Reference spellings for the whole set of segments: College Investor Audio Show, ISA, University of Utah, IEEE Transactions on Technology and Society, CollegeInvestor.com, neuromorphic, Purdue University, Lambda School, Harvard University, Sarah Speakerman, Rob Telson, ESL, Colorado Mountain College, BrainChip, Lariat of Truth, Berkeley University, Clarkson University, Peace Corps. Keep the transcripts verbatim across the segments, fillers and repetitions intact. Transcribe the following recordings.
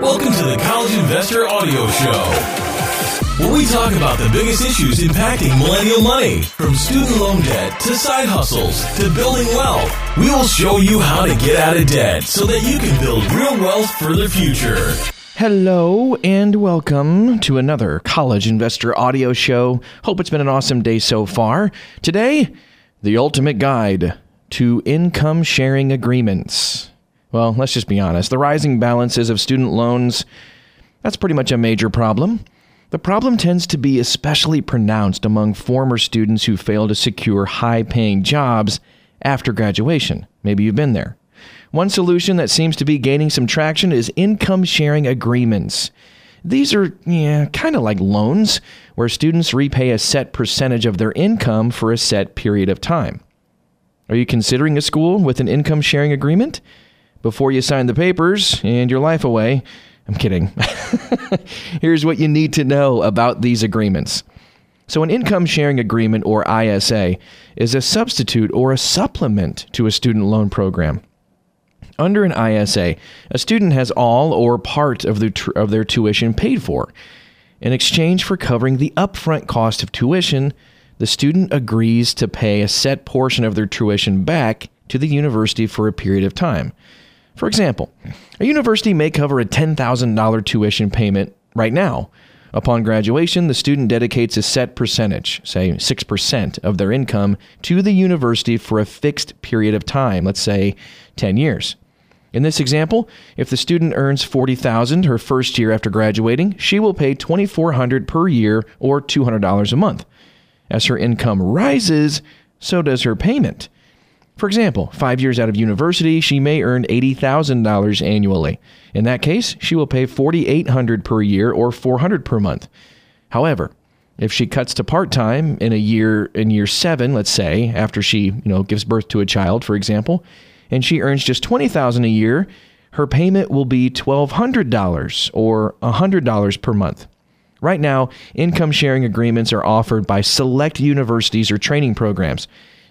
Welcome to the College Investor Audio Show, where we talk about the biggest issues impacting millennial money, from student loan debt to side hustles to building wealth. We will show you how to get out of debt so that you can build real wealth for the future. Hello and welcome to another College Investor Audio Show. Hope it's been an awesome day so far. Today, the ultimate guide to income sharing agreements. Well, let's just be honest. The rising balances of student loans, that's pretty much a major problem. The problem tends to be especially pronounced among former students who fail to secure high-paying jobs after graduation. Maybe you've been there. One solution that seems to be gaining some traction is income sharing agreements. These are yeah, kind of like loans, where students repay a set percentage of their income for a set period of time. Are you considering a school with an income sharing agreement? Before you sign the papers and your life away, I'm kidding. Here's what you need to know about these agreements. So an income sharing agreement, or I S A, is a substitute or a supplement to a student loan program. Under an I S A, a student has all or part of, the tr- of their tuition paid for. In exchange for covering the upfront cost of tuition, the student agrees to pay a set portion of their tuition back to the university for a period of time. For example, a university may cover a ten thousand dollars tuition payment right now. Upon graduation, the student dedicates a set percentage, say six percent of their income, to the university for a fixed period of time, let's say ten years. In this example, if the student earns forty thousand dollars her first year after graduating, she will pay two thousand four hundred dollars per year, or two hundred dollars a month. As her income rises, so does her payment. For example, five years out of university, she may earn eighty thousand dollars annually. In that case, she will pay four thousand eight hundred dollars per year, or four hundred dollars per month. However, if she cuts to part-time in a year in year seven, let's say, after she, you know, gives birth to a child, for example, and she earns just twenty thousand dollars a year, her payment will be one thousand two hundred dollars, or one hundred dollars per month. Right now, income sharing agreements are offered by select universities or training programs.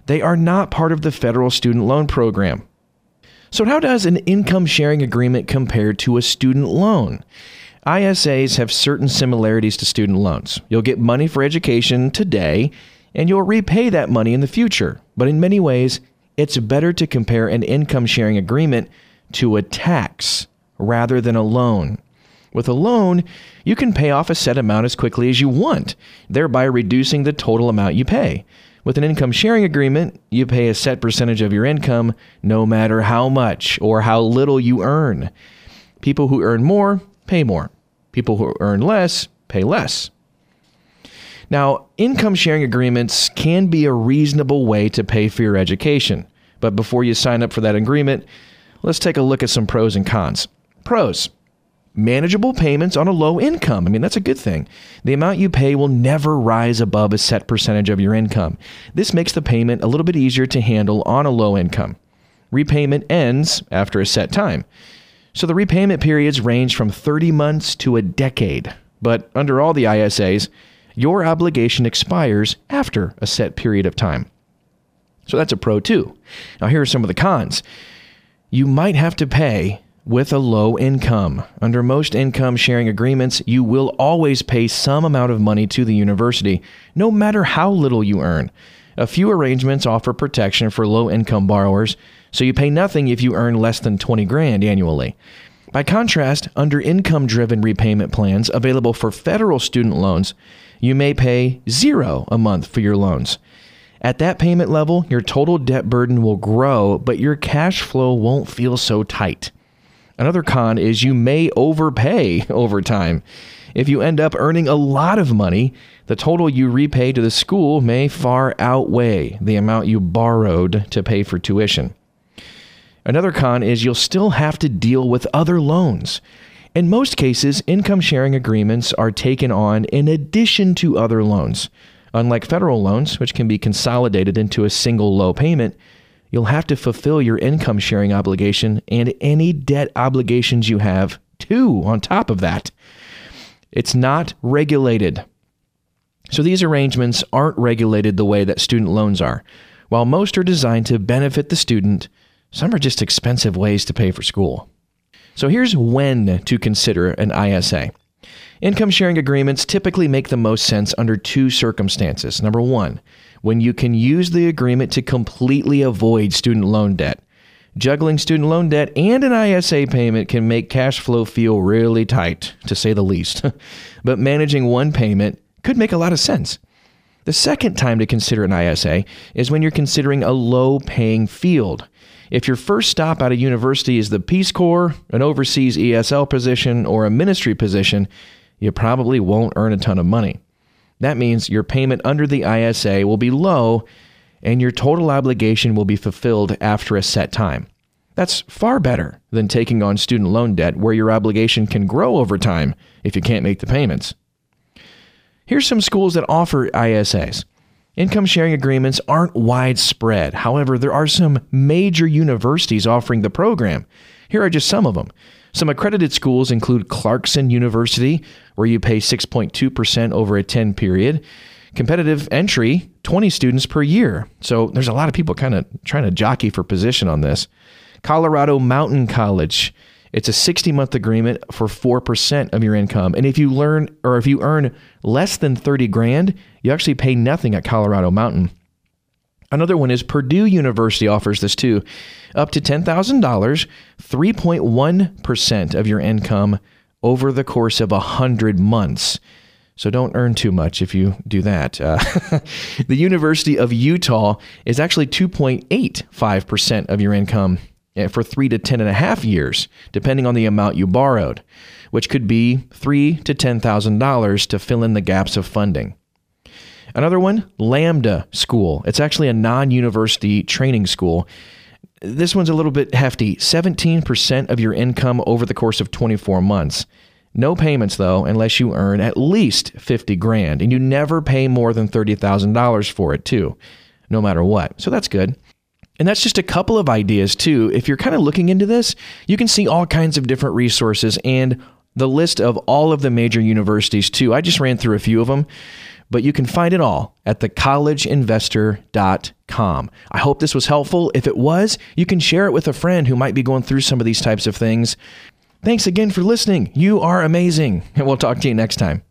They are not part of the federal student loan program. So how does an income sharing agreement compare to a student loan? I S As have certain similarities to student loans. You'll get money for education today, and you'll repay that money in the future. But in many ways, it's better to compare an income sharing agreement to a tax rather than a loan. With a loan, you can pay off a set amount as quickly as you want, thereby reducing the total amount you pay. With an income sharing agreement, you pay a set percentage of your income, no matter how much or how little you earn. People who earn more, pay more. People who earn less, pay less. Now, income sharing agreements can be a reasonable way to pay for your education. But before you sign up for that agreement, let's take a look at some pros and cons. Pros. Manageable payments on a low income. I mean, that's a good thing. The amount you pay will never rise above a set percentage of your income. This makes the payment a little bit easier to handle on a low income. Repayment ends after a set time. So the repayment periods range from thirty months to a decade. But under all the I S As, your obligation expires after a set period of time. So that's a pro too. Now, here are some of the cons. You might have to pay with a low income. Under most income sharing agreements, you will always pay some amount of money to the university, no matter how little you earn. A few arrangements offer protection for low income borrowers, so you pay nothing if you earn less than twenty grand annually. By contrast, under income-driven repayment plans available for federal student loans, you may pay zero a month for your loans. At that payment level, your total debt burden will grow, but your cash flow won't feel so tight. Another con is you may overpay over time. If you end up earning a lot of money, the total you repay to the school may far outweigh the amount you borrowed to pay for tuition. Another con is you'll still have to deal with other loans. In most cases, income sharing agreements are taken on in addition to other loans. Unlike federal loans, which can be consolidated into a single low payment, you'll have to fulfill your income sharing obligation and any debt obligations you have, too, on top of that. It's not regulated. So these arrangements aren't regulated the way that student loans are. While most are designed to benefit the student, some are just expensive ways to pay for school. So here's when to consider an I S A. Income sharing agreements typically make the most sense under two circumstances. Number one, when you can use the agreement to completely avoid student loan debt. Juggling student loan debt and an I S A payment can make cash flow feel really tight, to say the least. But managing one payment could make a lot of sense. The second time to consider an I S A is when you're considering a low-paying field. If your first stop out of university is the Peace Corps, an overseas E S L position, or a ministry position, you probably won't earn a ton of money. That means your payment under the I S A will be low and your total obligation will be fulfilled after a set time. That's far better than taking on student loan debt where your obligation can grow over time if you can't make the payments. Here's some schools that offer I S As. Income sharing agreements aren't widespread. However, there are some major universities offering the program. Here are just some of them. Some accredited schools include Clarkson University, where you pay six point two percent over a ten period. Competitive entry, twenty students per year. So there's a lot of people kind of trying to jockey for position on this. Colorado Mountain College. It's a sixty-month agreement for four percent of your income. And if you learn or if you earn less than thirty grand, you actually pay nothing at Colorado Mountain. Another one is Purdue University offers this too. Up to ten thousand dollars, three point one percent of your income over the course of one hundred months. So don't earn too much if you do that. Uh, the University of Utah is actually two point eight five percent of your income for three to ten and a half years, depending on the amount you borrowed, which could be three to ten thousand dollars to fill in the gaps of funding. Another one, Lambda School. It's actually a non-university training school. This one's a little bit hefty, seventeen percent of your income over the course of twenty-four months. No payments though, unless you earn at least fifty grand, and you never pay more than thirty thousand dollars for it too, no matter what. So that's good. And that's just a couple of ideas too. If you're kind of looking into this, you can see all kinds of different resources and the list of all of the major universities too. I just ran through a few of them, but you can find it all at the college investor dot com. I hope this was helpful. If it was, you can share it with a friend who might be going through some of these types of things. Thanks again for listening. You are amazing, and we'll talk to you next time.